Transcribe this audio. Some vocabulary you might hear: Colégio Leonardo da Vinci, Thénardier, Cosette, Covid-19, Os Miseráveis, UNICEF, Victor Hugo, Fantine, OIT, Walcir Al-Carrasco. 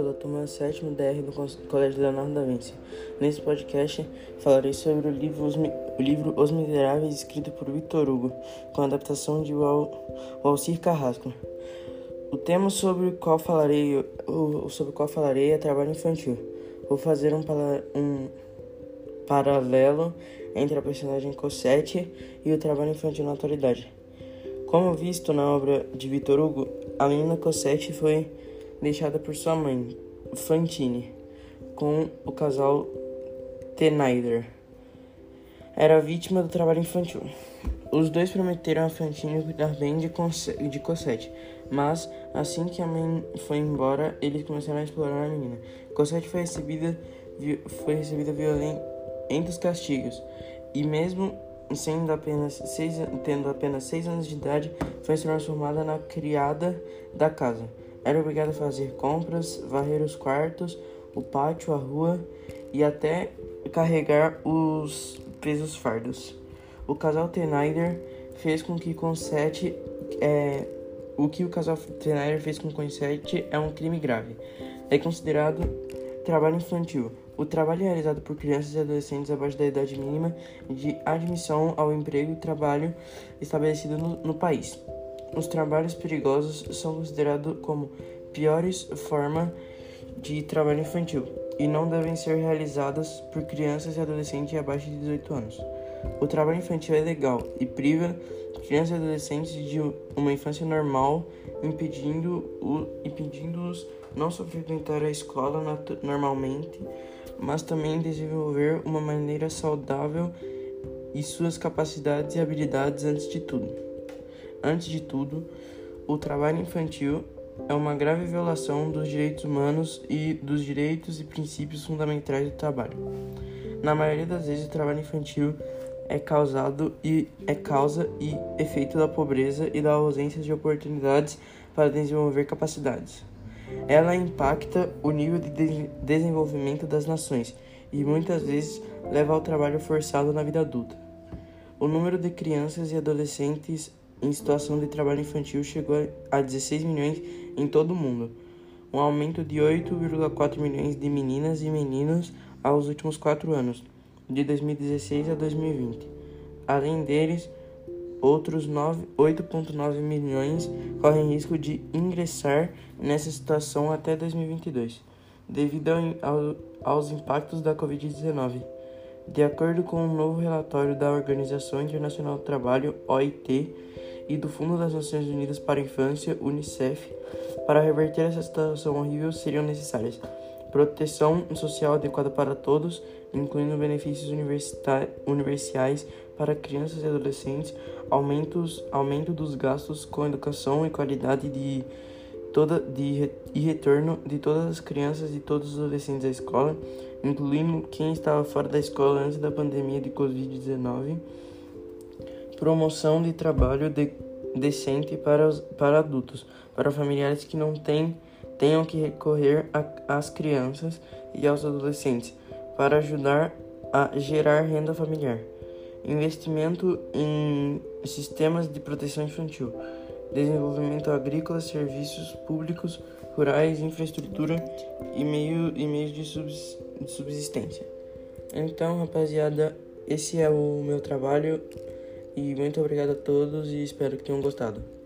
sou da turma 7º DR do Colégio Leonardo da Vinci. Nesse podcast falarei sobre o livro Os Miseráveis, escrito por Victor Hugo, com a adaptação de Walcir Al-Carrasco. O tema sobre o qual falarei é trabalho infantil. Vou fazer um paralelo entre a personagem Cosette e o trabalho infantil na atualidade. Como visto na obra de Victor Hugo, a menina Cosette foi deixada por sua mãe, Fantine, com o casal Thénardier. Era vítima do trabalho infantil. Os dois prometeram a Fantine cuidar bem de Cosette, mas assim que a mãe foi embora, eles começaram a explorar a menina. Cosette foi recebida violentos castigos, e mesmo tendo apenas 6 anos de idade, foi transformada na criada da casa. Era obrigada a fazer compras, varrer os quartos, o pátio, a rua e até carregar os pesos fardos. O casal Thénardier fez com que Cosette é um crime grave. É considerado trabalho infantil. O trabalho é realizado por crianças e adolescentes abaixo da idade mínima de admissão ao emprego e trabalho estabelecido no país. Os trabalhos perigosos são considerados como piores formas de trabalho infantil e não devem ser realizadas por crianças e adolescentes abaixo de 18 anos. O trabalho infantil é ilegal e priva crianças e adolescentes de uma infância normal, impedindo-os não só frequentar a escola normalmente, mas também desenvolver uma maneira saudável e suas capacidades e habilidades antes de tudo. Antes de tudo, o trabalho infantil é uma grave violação dos direitos humanos e dos direitos e princípios fundamentais do trabalho. Na maioria das vezes, o trabalho infantil é causa e efeito da pobreza e da ausência de oportunidades para desenvolver capacidades. Ela impacta o nível de desenvolvimento das nações e muitas vezes leva ao trabalho forçado na vida adulta. O número de crianças e adolescentes em situação de trabalho infantil chegou a 16 milhões em todo o mundo, um aumento de 8,4 milhões de meninas e meninos aos últimos 4 anos, de 2016 a 2020. Além deles, outros 8,9 milhões correm risco de ingressar nessa situação até 2022, devido aos impactos da Covid-19. De acordo com um novo relatório da Organização Internacional do Trabalho, OIT, e do Fundo das Nações Unidas para a Infância, UNICEF, para reverter essa situação horrível seriam necessárias proteção social adequada para todos, incluindo benefícios universais para crianças e adolescentes, aumento dos gastos com educação e qualidade e retorno de todas as crianças e todos os adolescentes à escola, incluindo quem estava fora da escola antes da pandemia de Covid-19, promoção de trabalho decente para adultos, para familiares que não tenham que recorrer às crianças e aos adolescentes para ajudar a gerar renda familiar. Investimento em sistemas de proteção infantil, desenvolvimento agrícola, serviços públicos, rurais, infraestrutura e meios de subsistência. Então, rapaziada, esse é o meu trabalho e muito obrigado a todos e espero que tenham gostado.